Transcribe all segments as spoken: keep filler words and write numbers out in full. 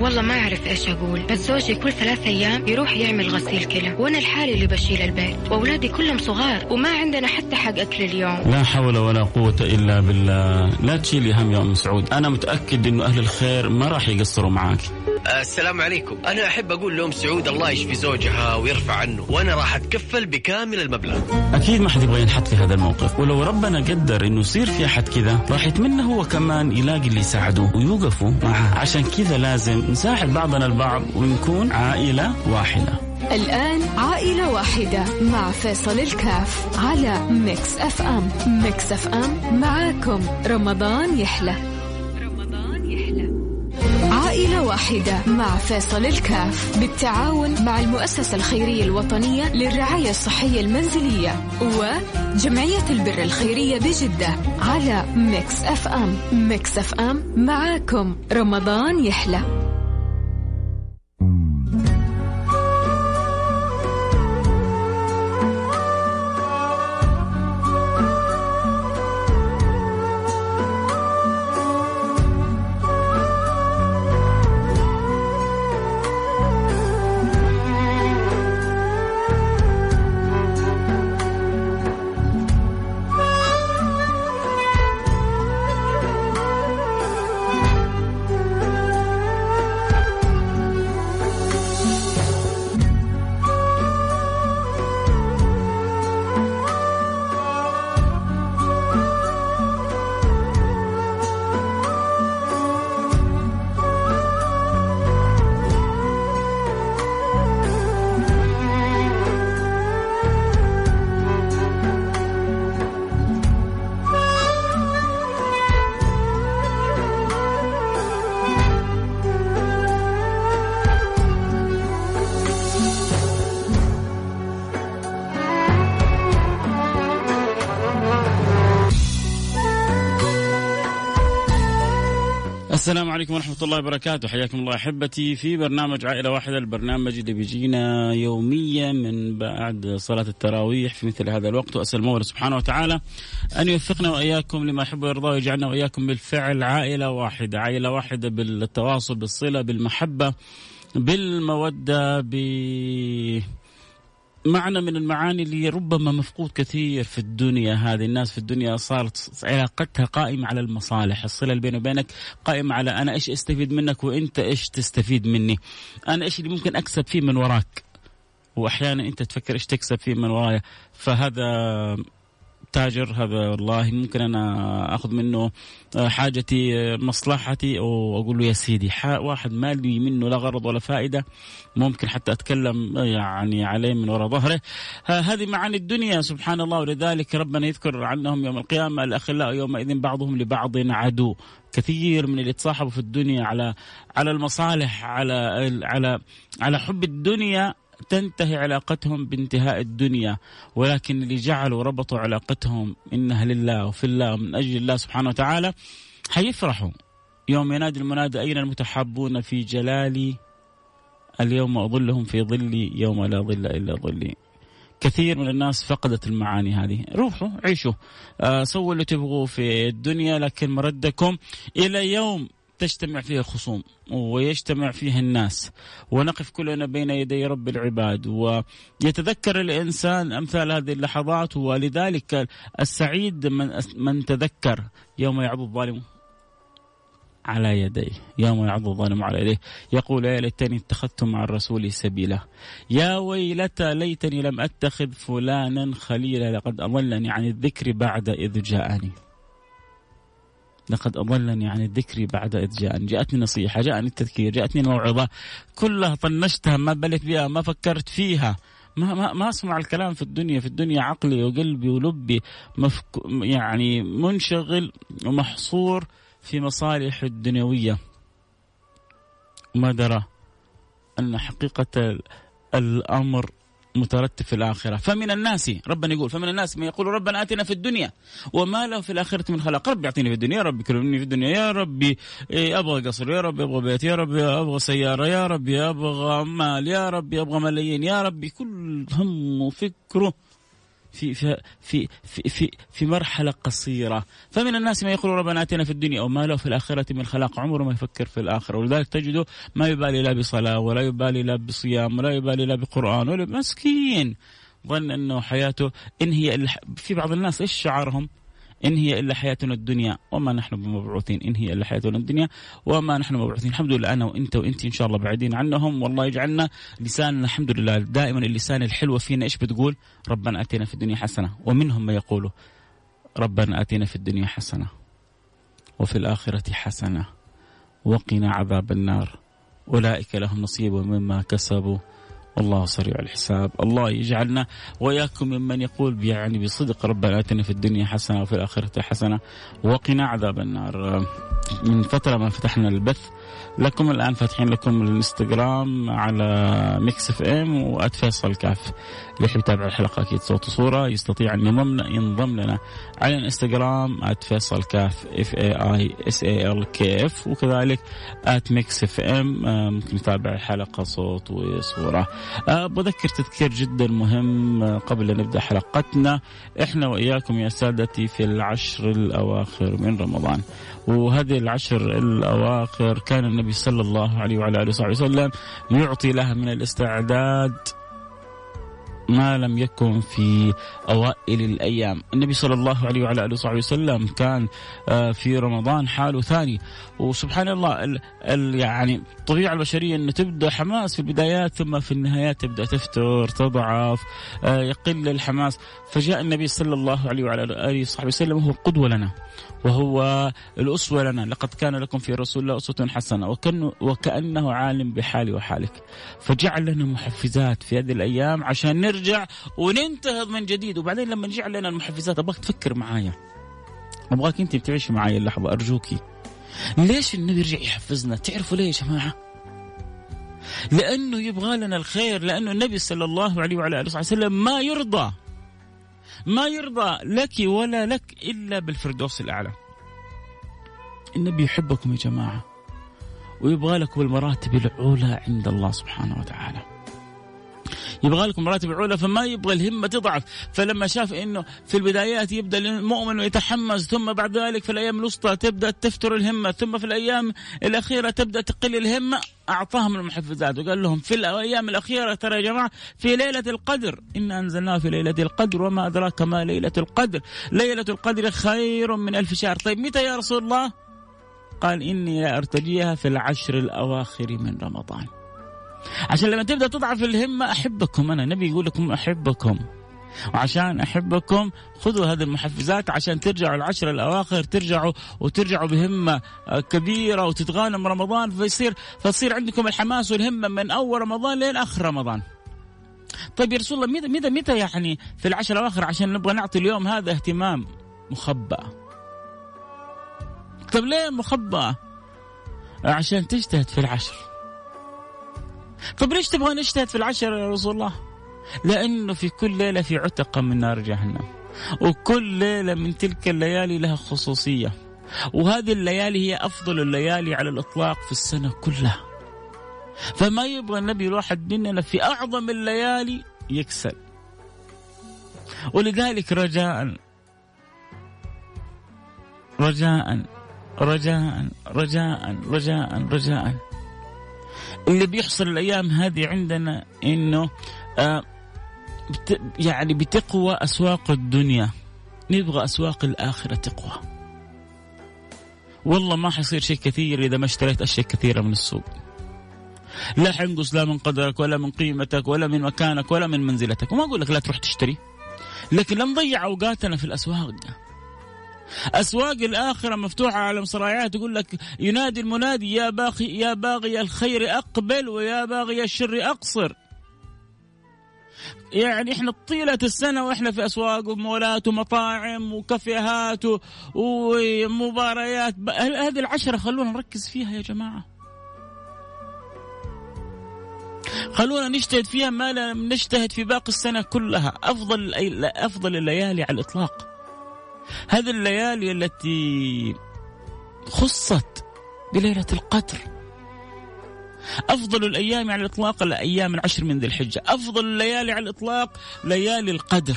والله ما اعرف ايش اقول، بس زوجي كل ثلاث ايام يروح يعمل غسيل كلى، وانا الحالي اللي بشيل البيت، واولادي كلهم صغار وما عندنا حتى حق اكل اليوم. لا حول ولا قوة الا بالله. لا تشيلي هم يا ام سعود، انا متأكد انه اهل الخير ما راح يقصروا معاك. السلام عليكم، انا احب اقول لام سعود الله يشفي زوجها ويرفع عنه، وانا راح اتكفل بكامل المبلغ. اكيد ما حد يبغى ينحط في هذا الموقف، ولو ربنا قدر انه يصير في احد كذا راح يتمنى هو كمان يلاقي اللي يساعدوه ويوقفوا معه، عشان كذا لازم نساعد بعضنا البعض ونكون عائلة واحدة. الان عائلة واحدة مع فيصل الكاف على ميكس اف ام. ميكس اف ام معاكم رمضان يحلى. عائلة واحدة مع فيصل الكاف بالتعاون مع المؤسسة الخيرية الوطنية للرعاية الصحية المنزلية وجمعية البر الخيرية بجدة على ميكس اف ام. ميكس اف ام معاكم رمضان يحلى. السلام عليكم ورحمة الله وبركاته، حياكم الله أحبتي في برنامج عائلة واحدة، البرنامج اللي بيجينا يوميا من بعد صلاة التراويح في مثل هذا الوقت، وأسأل مولانا سبحانه وتعالى أن يوفقنا وإياكم لما يحب ويرضى ويجعلنا وإياكم بالفعل عائلة واحدة، عائلة واحدة بالتواصل، بالصلة، بالمحبة، بالمودة، ب معنى من المعاني اللي ربما مفقود كثير في الدنيا هذه. الناس في الدنيا صارت علاقتها قائمة على المصالح، الصلة اللي بيني وبينك قائمة على أنا إيش أستفيد منك وإنت إيش تستفيد مني، أنا إيش اللي ممكن أكسب فيه من وراك، وأحيانا أنت تفكر إيش تكسب فيه من ورايا. فهذا تاجر، هذا والله ممكن أنا أخذ منه حاجتي مصلحتي وأقول له يا سيدي، واحد ما لي منه لا غرض ولا فائدة، ممكن حتى أتكلم يعني عليه من وراء ظهره. هذه معاني الدنيا سبحان الله، ولذلك ربنا يذكر عنهم يوم القيامة الأخلاء يومئذ بعضهم لبعض عدو. كثير من اللي تصاحبوا في الدنيا على على المصالح، على على على حب الدنيا، تنتهي علاقتهم بانتهاء الدنيا، ولكن اللي جعلوا ربطوا علاقتهم إنها لله وفي الله ومن أجل الله سبحانه وتعالى حيفرحوا يوم ينادي المنادى أين المتحابون في جلالي اليوم أظلهم في ظلي يوم لا ظل إلا ظلي. كثير من الناس فقدت المعاني هذه. روحوا عيشوا، آه سووا اللي تبغوا في الدنيا، لكن مردكم إلى يوم تجتمع فيها الخصوم ويجتمع فيها الناس ونقف كلنا بين يدي رب العباد، ويتذكر الإنسان أمثال هذه اللحظات. ولذلك السعيد من, من تذكر يوم يعض الظالم على يديه، يوم يعض الظالم على يديه يقول يا ليتني اتخذت مع الرسول سبيلا، يا ويلتى ليتني لم أتخذ فلانا خليلا، لقد أضلني عن الذكر بعد إذ جاءني، لقد أضلني عن الذكر بعد إذ جاءني. جاءتني نصيحة، جاءني التذكير، جاءتني موعظة، كلها طنشتها، ما بلت بها، ما فكرت فيها، ما ما ما أسمع الكلام في الدنيا. في الدنيا عقلي وقلبي ولبي مفك... يعني منشغل ومحصور في مصالح الدنيوية، وما درى أن حقيقة الأمر مترتب في الآخرة. فمن الناس ربنا يقول فمن الناس ما يقول ربنا آتنا في الدنيا وما له في الآخرة من خلاق. ربي أعطيني في الدنيا، ربي كرمني في الدنيا، يا ربي أبغى قصر، يا ربي أبغى بيت، يا ربي أبغى سيارة، يا ربي أبغى مال، يا ربي أبغى ملايين، يا ربي. كل هم وفكره في في في في في مرحلة قصيرة. فمن الناس ما يقول ربنا آتنا في الدنيا وما له في الآخرة من خلاق، عمره ما يفكر في الآخرة، ولذلك تجده ما يبالي لا بصلاة ولا يبالي لا بصيام ولا يبالي لا بقرآن ولا مسكين، ظن أنه حياته إن هي إلا في بعض الناس إيش شعارهم؟ إن هي إلا حياتنا الدنيا وما نحن بمبعوثين، إن هي إلا حياتنا الدنيا وما نحن مبعوثين. الحمد لله أنا وأنت وأنت إن شاء الله بعيدين عنهم، والله يجعلنا لساننا الحمد لله دائما اللسان الحلوة فينا إيش بتقول؟ ربنا آتنا في الدنيا حسنة، ومنهم ما يقولوا ربنا آتنا في الدنيا حسنة وفي الآخرة حسنة وقنا عذاب النار أولئك لهم نصيب مما كسبوا الله سريع الحساب. الله يجعلنا وإياكم ممن يقول يعني بصدق ربنا آتنا في الدنيا حسنة وفي الآخرة حسنة وقنا عذاب النار. من فترة ما فتحنا البث لكم، الآن فاتحين لكم الانستغرام على ميكس اف ام وأتفصل كاف، اللي يتابع الحلقة أكيد صوت وصورة يستطيع أن ينضم لنا على الانستغرام أتفصل كاف اف اي اس اي ال كي اف، وكذلك آت ميكس اف ام ممكن يتابع الحلقة صوت وصورة. بذكر تذكير جدا مهم قبل أن نبدأ حلقتنا، إحنا وإياكم يا سادتي في العشر الأواخر من رمضان، وهذه العشر الأواخر كان النبي صلى الله عليه وعلى آله وصحبه وسلم يعطي لها من الاستعداد ما لم يكن في أوائل الأيام. النبي صلى الله عليه وعلى آله وصحبه وسلم كان في رمضان حاله ثاني، وسبحان الله ال ال يعني الطبيعة البشرية أنه تبدأ حماس في البدايات ثم في النهايات تبدأ تفتر تضعف يقل الحماس. فجاء النبي صلى الله عليه وعلى آله وصحبه وسلم هو قدوة لنا وهو الأسوة لنا، لقد كان لكم في رسول الله أسوة حسنة وكأنه عالم بحالي وحالك، فجعل لنا محفزات في هذه الأيام عشان نرجع وننتهض من جديد. وبعدين لما نجعل لنا المحفزات أبغاك تفكر معايا، أبغاك أنت بتعيش معايا اللحظة أرجوكي، ليش النبي يرجع يحفزنا؟ تعرفوا ليش يا جماعة؟ لأنه يبغى لنا الخير، لأنه النبي صلى الله عليه وعلى آله وسلم ما يرضى ما يرضى لك ولا لك إلا بالفردوس الأعلى. النبي يحبكم يا جماعة ويبغى لكم المراتب العلى عند الله سبحانه وتعالى، يبغى لكم مراتب العلى، فما يبغى الهمة تضعف. فلما شاف إنه في البدايات يبدأ المؤمن يتحمس، ثم بعد ذلك في الأيام الوسطى تبدأ تفتر الهمة، ثم في الأيام الأخيرة تبدأ تقل الهمة، أعطاهم المحفزات وقال لهم في الأيام الأخيرة ترى يا جماعة في ليلة القدر، إن أنزلناه في ليلة القدر وما أدراك ما ليلة القدر، ليلة القدر خير من ألف شهر. طيب متى يا رسول الله؟ قال إني أرتجيها في العشر الأواخر من رمضان، عشان لما تبدأ تضعف الهمة أحبكم أنا، نبي يقول لكم أحبكم، وعشان أحبكم خذوا هذه المحفزات عشان ترجعوا العشر الأواخر، ترجعوا وترجعوا بهمة كبيرة وتتغانم رمضان، فيصير فيصير عندكم الحماس والهمة من أول رمضان لين آخر رمضان. طيب يا رسول الله متى متى يعني في العشر الأواخر؟ عشان نبغى نعطي اليوم هذا اهتمام مخبأ. طيب ليه مخبأ؟ عشان تجتهد في العشر. طب ليش تبغى نجتهد في العشر يا رسول الله؟ لأنه في كل ليلة في عتق من نار جهنم، وكل ليلة من تلك الليالي لها خصوصية، وهذه الليالي هي أفضل الليالي على الإطلاق في السنة كلها. فما يبغى النبي الواحد مننا في أعظم الليالي يكسل. ولذلك رجاء رجاء رجاء رجاء رجاء رجاء اللي بيحصل الأيام هذه عندنا إنه آه بت يعني بتقوى أسواق الدنيا، نبغى أسواق الآخرة تقوى. والله ما حيصير شيء كثير إذا ما اشتريت أشياء كثيرة من السوق، لا حنقص لا من قدرك ولا من قيمتك ولا من مكانك ولا من منزلتك. وما أقول لك لا تروح تشتري، لكن لا نضيع أوقاتنا في الأسواق. أسواق الآخرة مفتوحة على مصراعيها، تقول لك ينادي المنادي يا باغي يا باغي الخير أقبل ويا باغي الشر أقصر. يعني إحنا طيلة السنة وإحنا في أسواق ومولات ومطاعم وكافيهات ومباريات. هذه العشرة خلونا نركز فيها يا جماعة، خلونا نجتهد فيها ما لا نجتهد في باقي السنة كلها. أفضل أفضل الليالي على الإطلاق، هذه الليالي التي خصت بليلة القدر. أفضل الأيام على الإطلاق الأيام العشر من ذي الحجة، أفضل الليالي على الإطلاق ليالي القدر.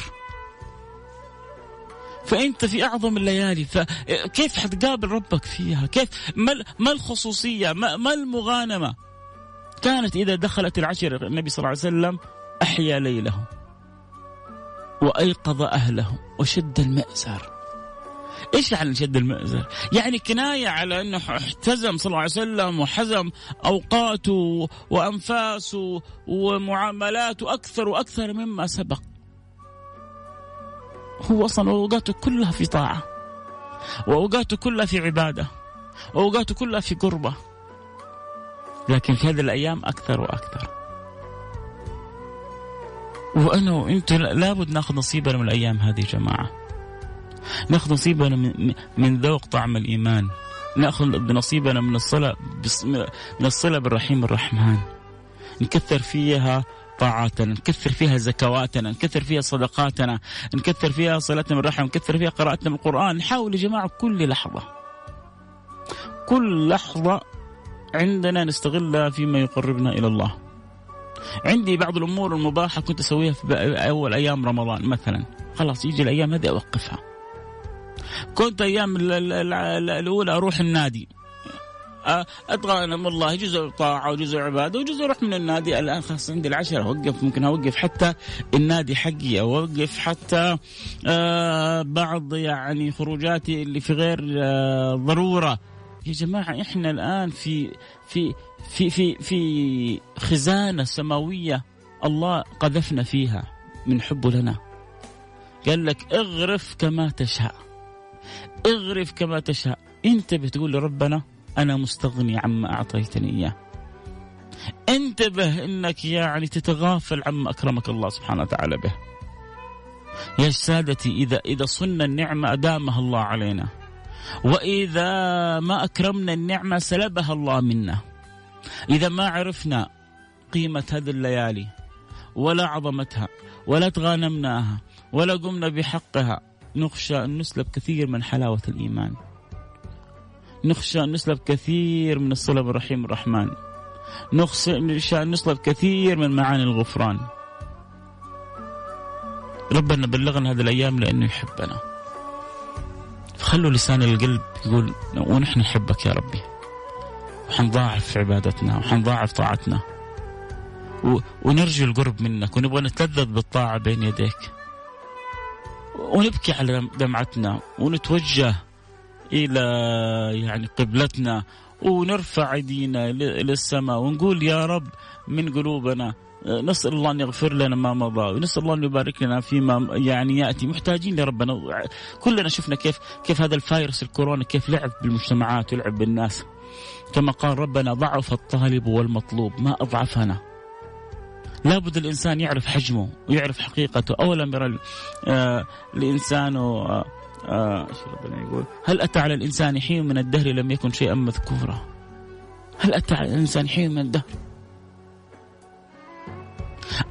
فأنت في أعظم الليالي، فكيف حتقابل ربك فيها؟ كيف؟ ما الخصوصية؟ ما المغانمة؟ كانت إذا دخلت العشر النبي صلى الله عليه وسلم أحيا ليله وأيقظ أهله وشد المأزر. إيش يعني شد المأزر؟ يعني كناية على أنه احتزم صلى الله عليه وسلم وحزم أوقاته وأنفاسه ومعاملاته أكثر وأكثر مما سبق. هو أصلا أوقاته كلها في طاعة، وأوقاته كلها في عبادة، وأوقاته كلها في قربة، لكن في هذه الأيام أكثر وأكثر. وأنا وإنتوا لابد نأخذ نصيبنا من الأيام هذه جماعة، نأخذ نصيبنا من, من ذوق طعم الإيمان، نأخذ نصيبنا من الصلة من الصلة بالرحيم الرحمن، نكثر فيها طاعاتنا، نكثر فيها زكواتنا، نكثر فيها صدقاتنا، نكثر فيها صلاتنا بالرحم، نكثر فيها قراءتنا بالقرآن. نحاول يا جماعة كل لحظة كل لحظة عندنا نستغلها فيما يقربنا إلى الله. عندي بعض الأمور المباحة كنت أسويها في أول أيام رمضان مثلا، خلاص يجي الأيام هذه أوقفها. كنت أيام الأولى أروح النادي، أطغى أنا والله جزء طاعة وجزء عبادة وجزء أروح من النادي. الآن خلاص عندي العشرة أوقف، ممكن أوقف حتى النادي حقي، أوقف حتى بعض يعني خروجاتي اللي في غير ضرورة. يا جماعة إحنا الآن في في في في في خزانة سماوية الله قذفنا فيها من حبه لنا. قال لك اغرف كما تشاء، اغرف كما تشاء. أنت بتقول لربنا أنا مستغني عما أعطيتني إياه. انتبه إنك يعني تتغافل عما أكرمك الله سبحانه وتعالى به. يا سادتي، إذا إذا صننا النعمة أدامها الله علينا، وإذا ما أكرمنا النعمة سلبها الله منا. إذا ما عرفنا قيمة هذه الليالي ولا عظمتها ولا تغانمناها ولا قمنا بحقها، نخشى أن نسلب كثير من حلاوة الإيمان، نخشى أن نسلب كثير من الصلة بالرحيم الرحمن، نخشى أن نسلب كثير من معاني الغفران. ربنا بلغنا هذه الأيام لأنه يحبنا، فخلوا لسان القلب يقول ونحن نحبك يا ربي، وحنضاعف عبادتنا وحنضاعف طاعتنا ونرجو القرب منك، ونبغى نتلذذ بالطاعة بين يديك، ونبكي على دمعتنا، ونتوجه إلى يعني قبلتنا، ونرفع أيدينا للسماء ونقول يا رب من قلوبنا، نسأل الله أن يغفر لنا ما مضى، ونسأل الله أن يبارك لنا فيما يعني يأتي. محتاجين لربنا. كلنا شفنا كيف كيف هذا الفيروس الكورونا كيف لعب بالمجتمعات ولعب بالناس. كما قال ربنا ضعف الطالب والمطلوب، ما أضعفنا. لابد الإنسان يعرف حجمه ويعرف حقيقته. أولم يرى آه الإنسان آه آه ربنا يقول هل أتى على الإنسان حين من الدهر لم يكن شيئا مذكورا. هل أتى على الإنسان حين من الدهر.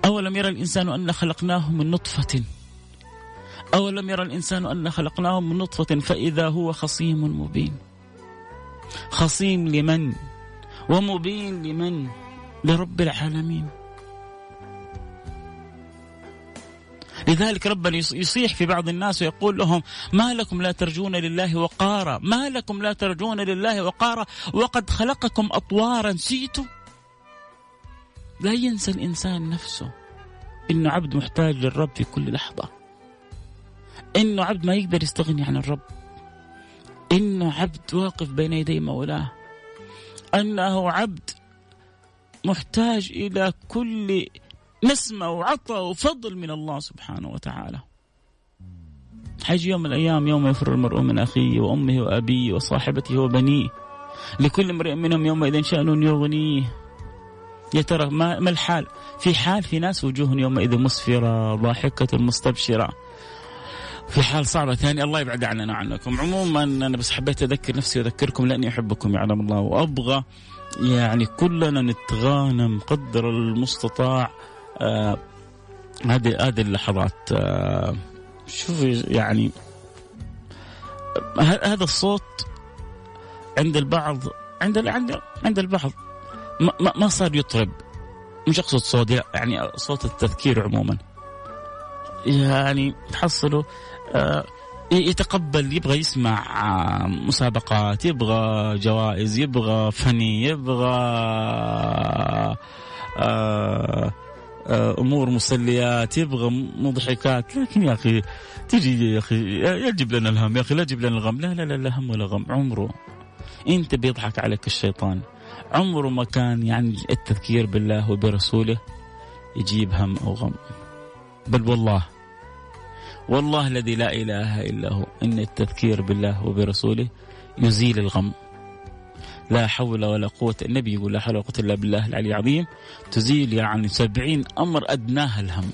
أولم يرى الإنسان أن خلقناه من نطفة أولم يرى الإنسان أن خلقناه من نطفة فإذا هو خصيم مبين. خصيم لمن ومبين لمن؟ لرب العالمين. لذلك ربنا يصيح في بعض الناس ويقول لهم ما لكم لا ترجون لله وقارا، ما لكم لا ترجون لله وقارا وقد خلقكم أطوارا. نسيتم؟ لا ينسى الإنسان نفسه إنه عبد محتاج للرب في كل لحظة، إنه عبد ما يقدر يستغني عن الرب، إنه عبد واقف بين يدي مولاه، أنه عبد محتاج إلى كل نسمة وعطاء وفضل من الله سبحانه وتعالى. حيجي يوم من الأيام يوم يفر المرء من أخيه وأمه وأبيه وصاحبته وبنيه، لكل امرئ منهم يومئذ شأن يغنيه. يا ترى ما الحال؟ في حال في ناس وجوه يومئذ مسفرة ضاحكة مستبشرة، في حال صعبة ثانية. الله يبعد عننا عنكم. عموما أنا بس حبيت أذكر نفسي وأذكركم لأني أحبكم يعلم الله، وأبغى يعني كلنا نتغانم قدر المستطاع هذه آه هذه اللحظات. آه شوف يعني هذا الصوت عند البعض عند عند عند البعض ما ما صار يطرب. مش أقصد صوت يعني صوت التذكير عموما، يعني تحصلوا آه يتقبل, يبغى يسمع مسابقات, يبغى جوائز, يبغى فني, يبغى أمور مسليات, يبغى مضحكات. لكن يا أخي تجي يا أخي يجيب لنا الهم, يا أخي لا يجيب لنا الغم. لا لا لا, لا هم ولا غم. عمره أنت بيضحك عليك الشيطان. عمره ما كان يعني التذكير بالله وبرسوله يجيب هم أو غم. بل والله والله الذي لا إله إلا هو إن التذكير بالله وبرسوله يزيل الغم. لا حول ولا قوة. النبي يقول لا حول ولا قوة إلا بالله العلي العظيم. تزيل يعني سبعين أمر أدناها الهم.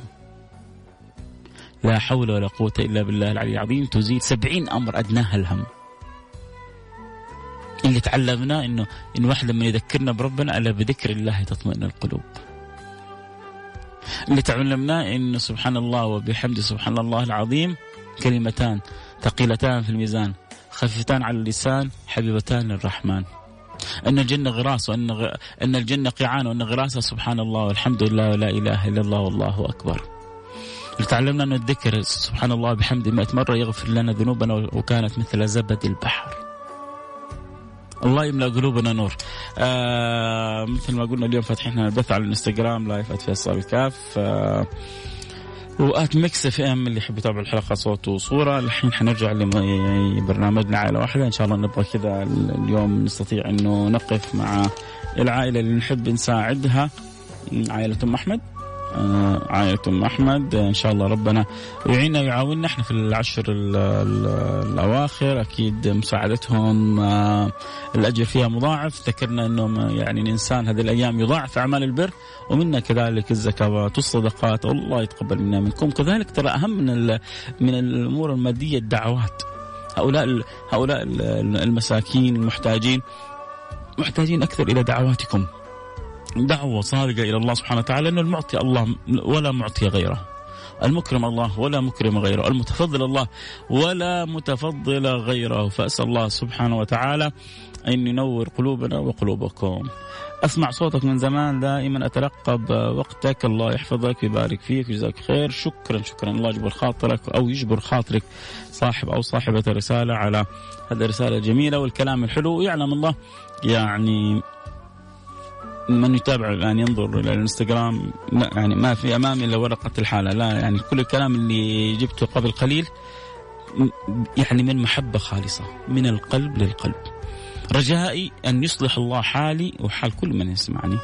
لا حول ولا قوة إلا بالله العلي العظيم تزيل سبعين أمر أدناها الهم. اللي تعلمنا إنه إن واحد لما يذكرنا بربنا ألا بذكر الله تطمئن القلوب. اللي تعلمنا إنه سبحان الله وبحمده سبحان الله العظيم كلمتان ثقيلتان في الميزان, خفيفتان على اللسان, حبيبتان للرحمن. أن الجنة غراس وأن غ... أن الجنة قيعان وأن غراسها سبحان الله والحمد لله ولا إله إلا الله والله أكبر. اللي تعلمنا إنه الذكر سبحان الله وبحمده مئة مرة يغفر لنا ذنوبنا وكانت مثل زبد البحر. الله يملأ قلوبنا نور. آه مثل ما قلنا اليوم فاتحين البث على الانستغرام لايف @فيصل كاف آه وآت ميكس اف ام اللي يحب يتابع الحلقه صوت وصوره. الحين حنرجع لبرنامجنا عائله واحده ان شاء الله. نبغى كذا اليوم نستطيع انه نقف مع العائله اللي نحب نساعدها, عائله ام احمد. آه عائله ام احمد ان شاء الله ربنا يعيننا ويعاوننا. احنا في العشر ال ال الاواخر اكيد مساعدتهم آه الاجر فيها مضاعف. ذكرنا انه يعني الانسان هذه الايام يضاعف اعمال البر ومنا كذلك الزكوات والصدقات. الله يتقبل منا منكم. كذلك ترى اهم من من الامور الماديه الدعوات. هؤلاء ال هؤلاء ال المساكين المحتاجين محتاجين اكثر الى دعواتكم, دعوة صادقة إلى الله سبحانه وتعالى. أن المعطي الله ولا معطي غيره, المكرم الله ولا مكرم غيره, المتفضل الله ولا متفضل غيره. فأسأل الله سبحانه وتعالى أن ينور قلوبنا وقلوبكم. أسمع صوتك من زمان, دائما أترقب وقتك. الله يحفظك ويبارك فيك ويجزاك خير. شكرا شكرا. الله يجبر خاطرك أو يجبر خاطرك صاحب أو صاحبة رسالة على هذه الرسالة الجميلة والكلام الحلو. يعلم الله يعني من يتابع الآن ينظر إلى الانستغرام يعني ما في أمامي إلا ورقة الحالة. لا يعني كل الكلام اللي جبته قبل قليل يعني من محبة خالصة من القلب للقلب. رجائي أن يصلح الله حالي وحال كل من يسمعني,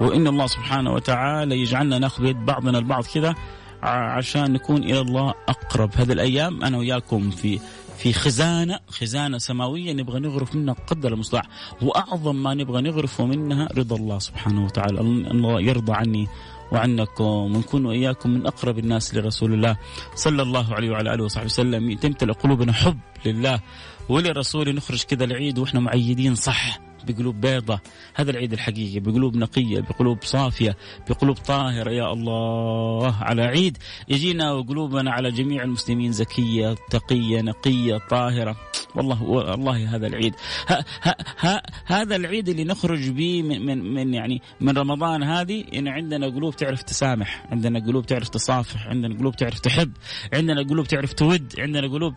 وإن الله سبحانه وتعالى يجعلنا ناخذ يد بعضنا البعض كذا عشان نكون إلى الله أقرب. هذه الأيام أنا وياكم في في خزانة خزانة سماوية نبغى نغرف منها قدر المستطاع, وأعظم ما نبغى نغرفه منها رضا الله سبحانه وتعالى. الله يرضى عني وعنكم ونكون وإياكم من أقرب الناس لرسول الله صلى الله عليه وعلى آله وصحبه وسلم. تمتلئ قلوبنا حب لله ولرسوله. نخرج كذا العيد وإحنا معيدين صح بقلوب بيضة. هذا العيد الحقيقي بقلوب نقية, بقلوب صافية, بقلوب طاهرة. يا الله على عيد يجينا وقلوبنا على جميع المسلمين زكية تقية نقية طاهرة. والله والله هذا العيد ها ها ها هذا العيد اللي نخرج به من, من من يعني من رمضان. هذه إن عندنا قلوب تعرف تسامح, عندنا قلوب تعرف تصافح, عندنا قلوب تعرف تحب, عندنا قلوب تعرف تود, عندنا قلوب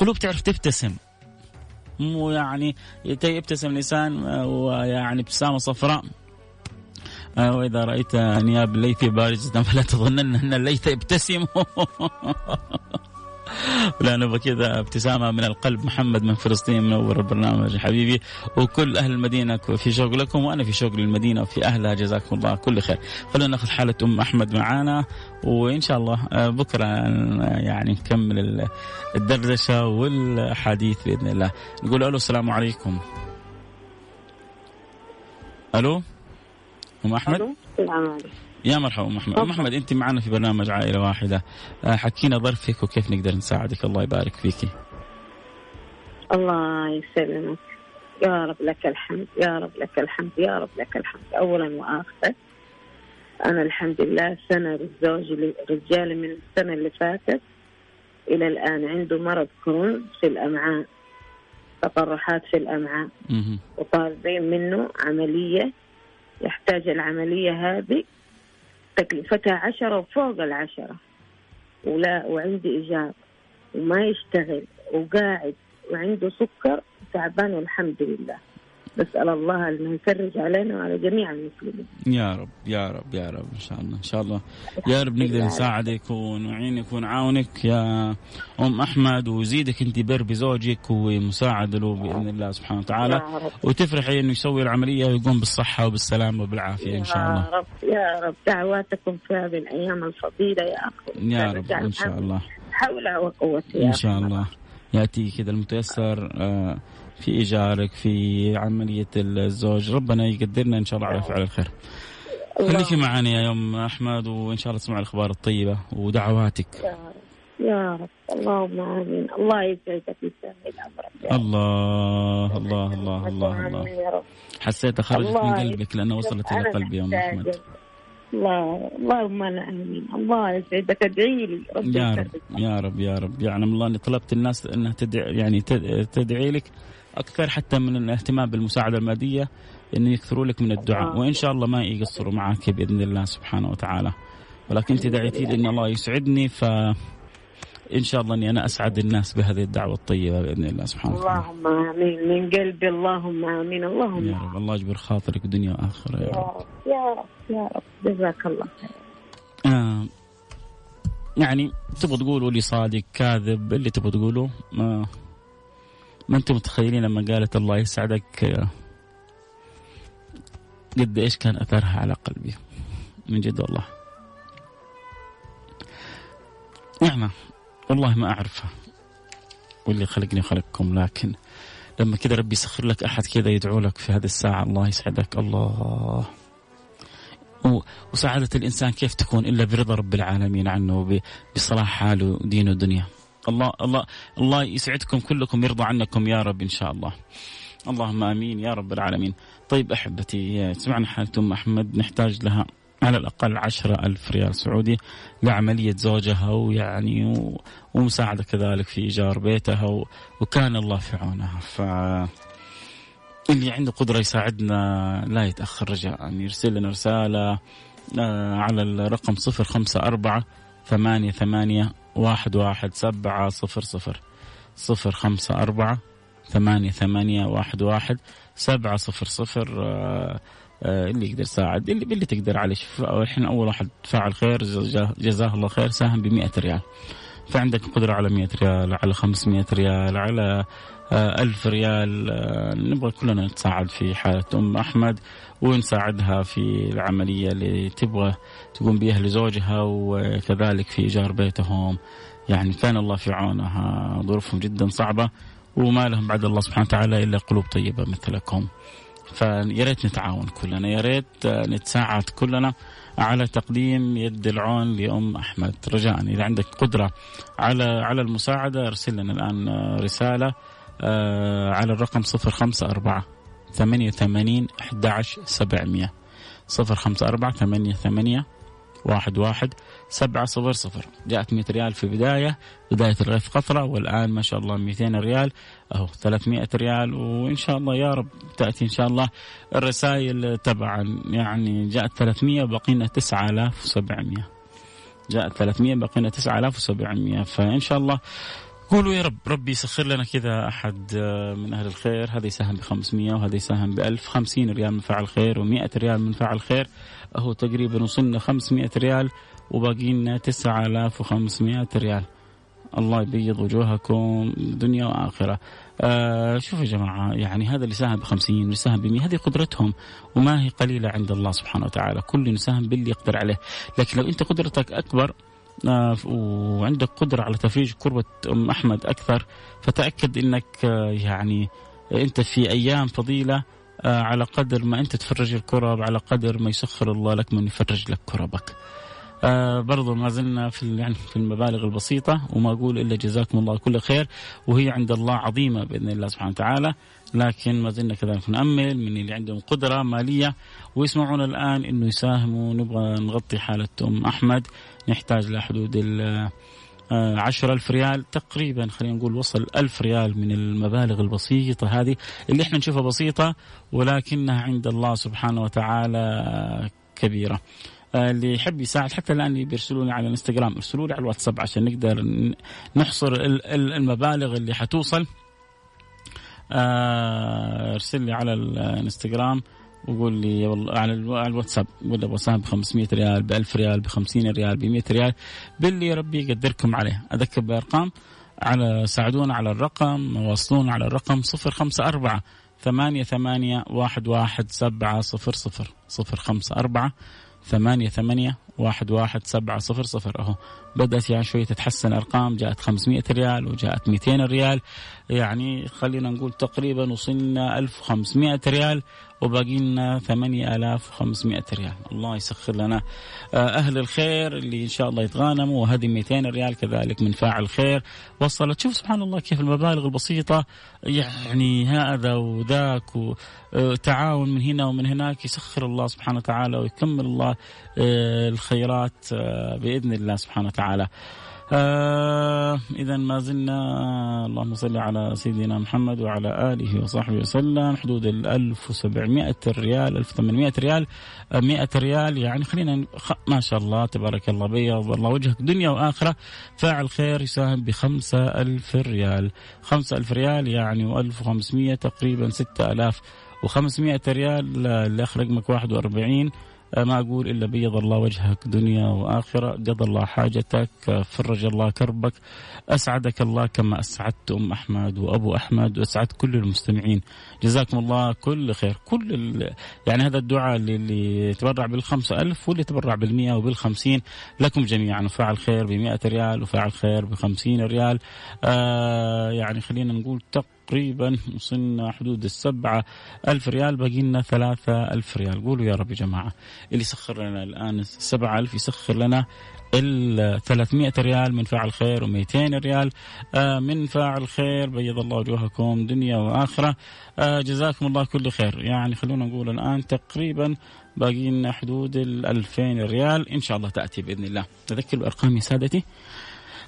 قلوب تعرف تبتسم. مو يعني يبتسم لسان ويعني ابتسامة صفراء. وإذا رأيت نياب الليث بارزة فلا تظنن أن الليث يبتسم. لا نبغى كذا ابتسامة من القلب. محمد من فلسطين منور البرنامج حبيبي, وكل أهل المدينة في شوق لكم وأنا في شوق للمدينة وفي أهلها. جزاكم الله كل خير. خلونا نأخذ حالة أم أحمد معانا وإن شاء الله بكرة يعني نكمل الدردشة والحديث بإذن الله. نقول ألو السلام عليكم. ألو أم أحمد. السلام عليكم. يا مرحبا أم أحمد. أم أحمد أنت معنا في برنامج عائلة واحدة. حكينا ظرفك وكيف نقدر نساعدك. الله يبارك فيك. الله يسلمك. يا رب لك الحمد يا رب لك الحمد يا رب لك الحمد أولا وآخرا. أنا الحمد لله سنة بالزوج رجالي من السنة اللي فاتت إلى الآن عنده مرض كرون في الأمعاء, تقرحات في الأمعاء وطالبين منه عملية. يحتاج العملية هذه تكلفتها عشرة وفوق العشرة ولا وعندي إجابة وما يشتغل وقاعد وعنده سكر تعبان والحمد لله. بسأل الله أن يفرج علينا وعلى جميع المسلمين يا رب يا رب يا رب. إن شاء الله إن شاء الله يا رب نقدر نساعدك ونعينك ونعاونك يا أم أحمد، وزيدك أنت بر بزوجك ومساعدة له بإذن الله سبحانه وتعالى، وتفرحي أنه يسوي العملية ويقوم بالصحة وبالسلام وبالعافية إن شاء الله. يا رب يا رب دعواتكم في هذه الأيام الفضيلة يا أخي يا رب إن شاء الله، حولها وقوتها إن شاء الله. يأتي كذا المتيسر في إيجارك في عملية الزوج، ربنا يقدرنا إن شاء الله على فعل الخير. خليكي معنا يا أم أحمد وإن شاء الله تسمع الأخبار الطيبة ودعواتك يا رب. اللهم آمين. الله يسعدك ويسهل أمرك. الله الله الله الله الله حسيت خرجت من قلبك لأنه وصلت إلى قلبي يا أم أحمد. الله اللهم آمين. الله يسعدك ادعي لي يا رب يا رب يا رب. يعني الله أني طلبت الناس أنها تدعي يعني تدعي لك أكثر حتى من الاهتمام بالمساعدة المادية، أن يكثروا لك من الدعاء وإن شاء الله ما يقصروا معك بإذن الله سبحانه وتعالى. ولكن أنت دعيتي لي أن الله يسعدني، فإن شاء الله أني أنا أسعد الناس بهذه الدعوة الطيبة بإذن الله سبحانه وتعالى. اللهم آمين من قلبي. اللهم آمين. اللهم يا رب الله يجبر خاطرك دنيا وآخرة يا رب يا رب يا رب. جزاك الله خير. آه يعني تبغى تقولوا لي صادق كاذب اللي تبغى تقوله، ما ما أنتم متخيلين لما قالت الله يسعدك قد إيش كان أثرها على قلبي من جد والله. نعمة والله ما أعرفها واللي خلقني خلقكم، لكن لما كده ربي يسخر لك أحد كده يدعو لك في هذه الساعة الله يسعدك الله. وسعادة الإنسان كيف تكون إلا برضا رب العالمين عنه بصلاح حاله ودينه ودنياه. الله الله الله يسعدكم كلكم يرضى عنكم يا رب إن شاء الله. اللهم آمين يا رب العالمين. طيب أحبتي سمعنا حالة أم أحمد نحتاج لها على الأقل عشرة ألف ريال سعودي لعملية زوجها ويعني ومساعدة كذلك في إيجار بيتها، وكان الله في عونها. فاللي عنده قدرة يساعدنا لا يتأخر رجاء، يرسل لنا رسالة على الرقم صفر خمسة أربعة ثمانية ثمانية واحد واحد سبعة صفر صفر صفر خمسة أربعة ثمانية ثمانية واحد واحد سبعة صفر صفر. آآ آآ اللي يقدر ساعد اللي باللي تقدر عليه. الحين أول واحد فاعل خير جزاه الله خير ساهم بمئة ريال، فعندك قدرة على مئة ريال على خمسمائة ريال على ألف ريال. نبغى كلنا نتساعد في حالة أم أحمد ونساعدها في العملية اللي تبغى تقوم بيها لزوجها وكذلك في إيجار بيتهم. يعني كان الله في عونها، ظروفهم جدا صعبة وما لهم بعد الله سبحانه وتعالى إلا قلوب طيبة مثلكم. فياريت نتعاون كلنا، ياريت نتساعد كلنا على تقديم يد العون لأم أحمد. رجاءً إذا عندك قدرة على على المساعدة ارسل لنا الآن رسالة على الرقم صفر خمسة أربعة ثمانية ثمانين أحد عشر سبعمية صفر خمسة أربعة ثمانية ثمانية واحد واحد سبعة صفر صفر. جاءت مئة ريال في بداية بداية الغيث قطرة، والآن ما شاء الله مئتين ريال أو ثلاثمائة ريال، وإن شاء الله يا رب تأتي إن شاء الله الرسائل تبعا. يعني جاءت ثلاثمائة بقينا تسعة آلاف وسبعمائة، جاءت ثلاثمائة بقينا تسعة آلاف وسبعمائة. فإن شاء الله قولوا يا رب ربي يسخر لنا كذا أحد من أهل الخير، هذا يساهم بخمسمية وهذا يساهم بألف، خمسين ريال من فاعل خير ومئة ريال من فاعل خير، أهو تقريبا وصلنا خمسمائة ريال وباقينا تسعة آلاف وخمسمائة ريال. الله يبيض وجوهكم دنيا وآخرة. آه شوفوا يا جماعة، يعني هذا اللي ساهم بخمسين واللي ساهم بمية هذه قدرتهم وما هي قليلة عند الله سبحانه وتعالى. كل يساهم باللي يقدر عليه، لكن لو أنت قدرتك أكبر وعندك قدرة على تفريج كربة أم أحمد أكثر، فتأكد أنك يعني أنت في أيام فضيلة على قدر ما أنت تفرج الكرب على قدر ما يسخر الله لك من يفرج لك كربك. برضو ما زلنا في يعني في المبالغ البسيطة، وما أقول إلا جزاكم الله كل خير وهي عند الله عظيمة بإذن الله سبحانه وتعالى. لكن ما زلنا كذلك نأمل من اللي عندهم قدرة مالية ويسمعون الآن إنه يساهموا. نبغى نغطي حالة أم أحمد، نحتاج لحدود ال عشرة ألف ريال تقريبا، خلينا نقول وصل ألف ريال من المبالغ البسيطة هذه اللي احنا نشوفها بسيطة ولكنها عند الله سبحانه وتعالى كبيرة. اللي يحب يساعد حتى الآن بيرسلوني على الانستغرام, ارسلوا لي على الواتساب عشان نقدر نحصر المبالغ اللي حتوصل. ارسل لي على الانستغرام وقول لي والله على الواتساب, قول لي ابغى اساهم ب خمسمية ريال ب ألف ريال ب خمسين ريال ب مية ريال باللي ربي يقدركم عليه. اذكر بارقام على, ساعدونا على الرقم, واصلونا على الرقم صفر خمسة أربعة ثمانية ثمانية واحد واحد سبعة صفر صفر, صفر خمسة أربعة ثمانية ثمانية واحد واحد سبعة صفر صفر. أهو بدأت يعني شوية تتحسن أرقام, جاءت خمسمية ريال وجاءت ميتين ريال, يعني خلينا نقول تقريبا وصلنا ألف وخمسمية ريال وباقينا ثمانية آلاف وخمسمية ريال. الله يسخر لنا أهل الخير اللي إن شاء الله يتغانموا, وهذه ميتين ريال كذلك من فاعل خير وصلت. شوف سبحان الله كيف المبالغ البسيطة, يعني هذا وذاك وتعاون من هنا ومن هناك, يسخر الله سبحانه وتعالى ويكمل الله الخيرات بإذن الله سبحانه وتعالى. آه إذا ما زلنا, اللهم صل على سيدنا محمد وعلى آله وصحبه وسلم, حدود ال ألف وسبعمية ريال ألف وثمانمية ريال مية ريال, يعني خلينا خ... ما شاء الله تبارك الله, بيض الله وجهك دنيا وآخرة. فاعل خير يساهم بخمسة ألف ريال خمسة ألف ريال يعني وألف وخمسمية تقريبا ستة آلاف وخمسمية ريال اللي أخرج مك واحد وأربعين. ما أقول إلا بيض الله وجهك دنيا وآخرة, قضى الله حاجتك, فرج الله كربك, أسعدك الله كما أسعدت أم أحمد وأبو أحمد وأسعد كل المستمعين. جزاكم الله كل خير. كل ال... يعني هذا الدعاء اللي تبرع بالخمسة ألف واللي تبرع بالمئة وبالخمسين لكم جميعا. وفاعل خير بمئة ريال وفاعل خير بخمسين ريال, آه يعني خلينا نقول تق تقريبا وصلنا حدود السبعة ألف ريال باقينا ثلاثة ألف ريال. قولوا يا رب يا جماعة, اللي سخر لنا الآن السبعة ألف يسخر لنا الثلاثمائة ريال من فاعل خير ومئتين ريال من فاعل خير. بيض الله وجوهكم دنيا وآخرة, جزاكم الله كل خير. يعني خلونا نقول الآن تقريبا باقينا حدود الألفين ريال إن شاء الله تأتي بإذن الله. تذكروا الأرقام يا سادتي.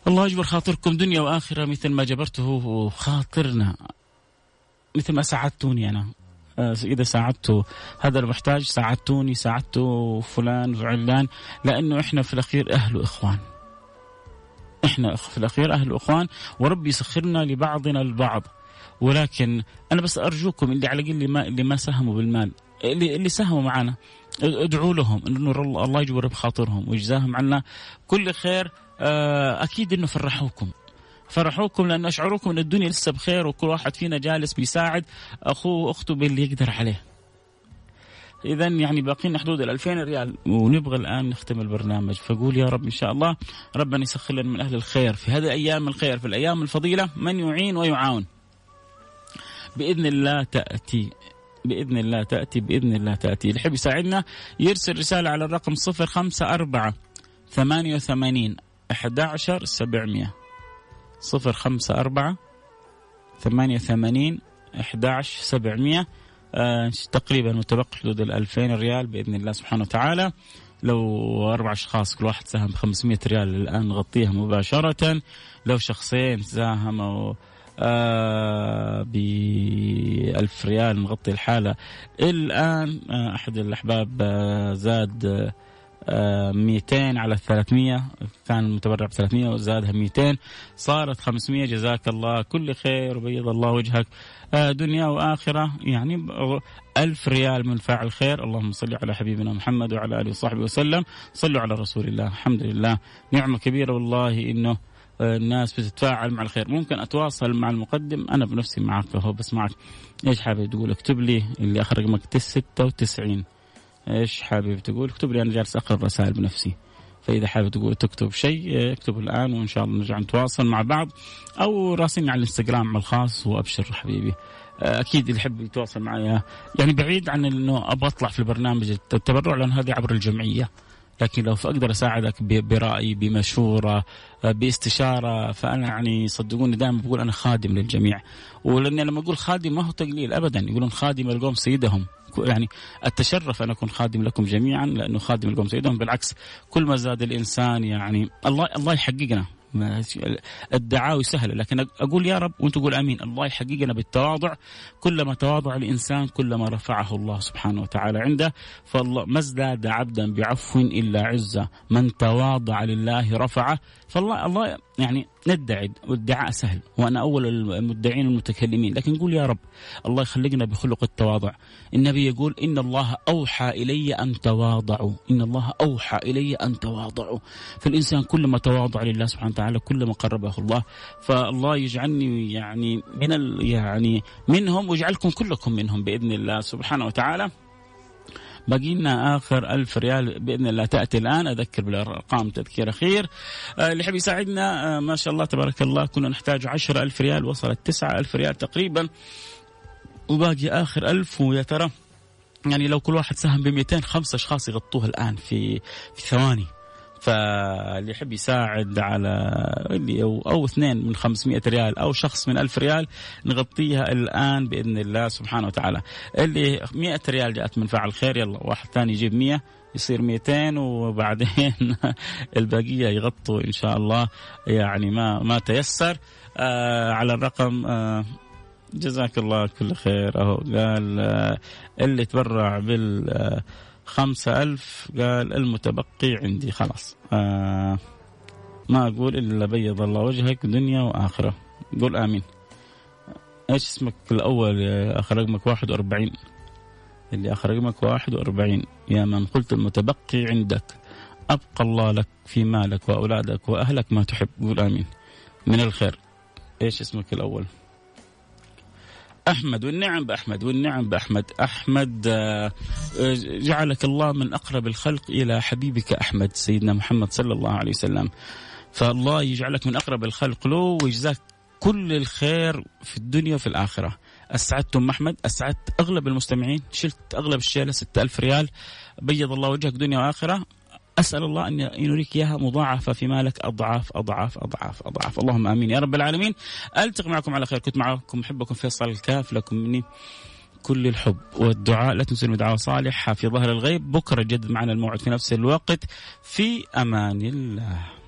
الله يجبر خاطركم دنيا وآخرة مثل ما جبرته خاطرنا, مثل ما ساعدتوني أنا. إذا ساعدتوا هذا المحتاج ساعدتوني, ساعدتوا فلان وعلان, لأنه إحنا في الأخير أهل وإخوان, إحنا في الأخير أهل وإخوان, وربي يسخرنا لبعضنا البعض. ولكن أنا بس أرجوكم اللي على قلي ما اللي ما ساهموا بالمال, اللي اللي ساهموا معنا ادعوا لهم إنه الله يجبر بخاطرهم ويجزاهم عنا كل خير. أكيد أنه فرحوكم فرحوكم لأن أشعروكم أن الدنيا لسه بخير, وكل واحد فينا جالس بيساعد أخوه وأخته باللي يقدر عليه. إذن يعني باقينا حدود الألفين ريال ونبغى الآن نختم البرنامج. فقول يا رب إن شاء الله ربنا يسخر لنا من أهل الخير في هذه أيام الخير, في الأيام الفضيلة من يعين ويعاون بإذن الله. تأتي بإذن الله, تأتي بإذن الله, تأتي. اللي يحب يساعدنا يرسل رسالة على الرقم صفر خمسة أربعة ثمانية ثمانين أحد عشر سبعمية صفر خمسة أربعة ثمانية ثمانين أحد عشر سبعمية تقريبا. متبقي حدود الألفين ريال بإذن الله سبحانه وتعالى. لو أربع أشخاص كل واحد ساهم بخمسمية ريال الآن نغطيها مباشرة. لو شخصين ساهموا آه بألف ريال نغطي الحالة الآن. آه أحد الأحباب آه زاد آه مئتين على ثلاثمية, كان متبرع بثلاثمية وزادها مئتين صارت خمسمية. جزاك الله كل خير وبيض الله وجهك دنيا وآخرة. يعني ألف ريال من فاعل خير. اللهم صل على حبيبنا محمد وعلى آله وصحبه وسلم. صلوا على رسول الله. الحمد لله نعمة كبيرة والله إنه الناس بتتفاعل مع الخير. ممكن أتواصل مع المقدم أنا بنفسي معك, هو بس معك إيش حابب تقول اكتب لي. اللي أخرج مكتب ستة وتسعين إيش حابب تقول اكتب لي, أنا جالس أقرأ رسائل بنفسي. فإذا حابب تقول تكتب شيء اكتب الآن وإن شاء الله نرجع نتواصل مع بعض, أو راسلني على الانستغرام الخاص وأبشر حبيبي. أكيد اللي يحب يتواصل معايا, يعني بعيد عن إنه أبغى أطلع في البرنامج التبرع لأن هذه عبر الجمعية, لكن لو فأقدر أساعدك برأي بمشورة باستشارة فأنا يعني صدقوني دائما بقول أنا خادم للجميع. ولأني لما أقول خادم ما هو تقليل أبدا, يقولون خادم القوم سيدهم, يعني أتشرف أن أكون خادم لكم جميعا لأنه خادم القوم سيدهم. بالعكس كل ما زاد الإنسان يعني الله الله يحققنا الدعاوى سهلة، لكن أقول يا رب وأنت تقول آمين. الله يحققنا بالتواضع، كلما تواضع الإنسان كلما رفعه الله سبحانه وتعالى عنده. فالله ما ازداد عبدا بعفو إلا عزة، من تواضع لله رفعه. فالله الله يعني ندعي والدعاء سهل، وأنا أول المدعين المتكلمين، لكن نقول يا رب الله يخلقنا بخلق التواضع. النبي يقول إن الله أوحى إلي أن تواضعوا، إن الله أوحى إلي أن تواضعوا. فالإنسان كلما تواضع لله سبحانه وتعالى كلما قربه الله. فالله يجعلني يعني من يعني منهم، ويجعلكم كلكم منهم بإذن الله سبحانه وتعالى. بقينا آخر ألف ريال بإذن الله تأتي الآن. أذكر بالأرقام تذكير خير. آه اللي حبي يساعدنا آه ما شاء الله تبارك الله، كنا نحتاج عشر ألف ريال، وصلت تسعة ألف ريال تقريبا، وباقي آخر ألف. ويا ترى يعني لو كل واحد ساهم بمئتين، خمسة أشخاص يغطوها الآن في, في ثواني. فاللي يحب يساعد على اللي أو, أو اثنين من خمسمائة ريال أو شخص من ألف ريال نغطيها الآن بإذن الله سبحانه وتعالى. اللي مئة ريال جاءت من فعل خير، يلا واحد ثاني يجيب مئة يصير مئتين، وبعدين الباقية يغطوا إن شاء الله يعني ما ما تيسر آه على الرقم. آه جزاك الله كل خير. أهو قال آه اللي تبرع بال آه خمسة ألف، قال المتبقي عندي خلاص آه ما أقول إلا بيض الله وجهك دنيا وآخرة. قول آمين. إيش اسمك الأول؟ آخر رقمك واحد وأربعين، اللي آخر رقمك واحد وأربعين. يا من قلت المتبقي عندك، أبقى الله لك في مالك وأولادك وأهلك ما تحب. قول آمين من الخير. إيش اسمك الأول؟ أحمد. والنعم بأحمد، والنعم بأحمد. أحمد جعلك الله من أقرب الخلق إلى حبيبك أحمد سيدنا محمد صلى الله عليه وسلم. فالله يجعلك من أقرب الخلق له، ويجزاك كل الخير في الدنيا وفي الآخرة. أسعدتم أحمد، أسعدت أغلب المستمعين، شلت أغلب الشيلة ستة ألف ريال. بيض الله وجهك دنيا وآخرة. أسأل الله أن يريك إياها مضاعفة في مالك، أضعاف أضعاف أضعاف أضعاف. اللهم آمين يا رب العالمين. ألتقي معكم على خير. كنت معكم أحبكم فيصل الكاف، لكم مني كل الحب والدعاء. لا تنسوا الدعاء صالحة في ظهر الغيب. بكرة جد معنا الموعد في نفس الوقت. في أمان الله.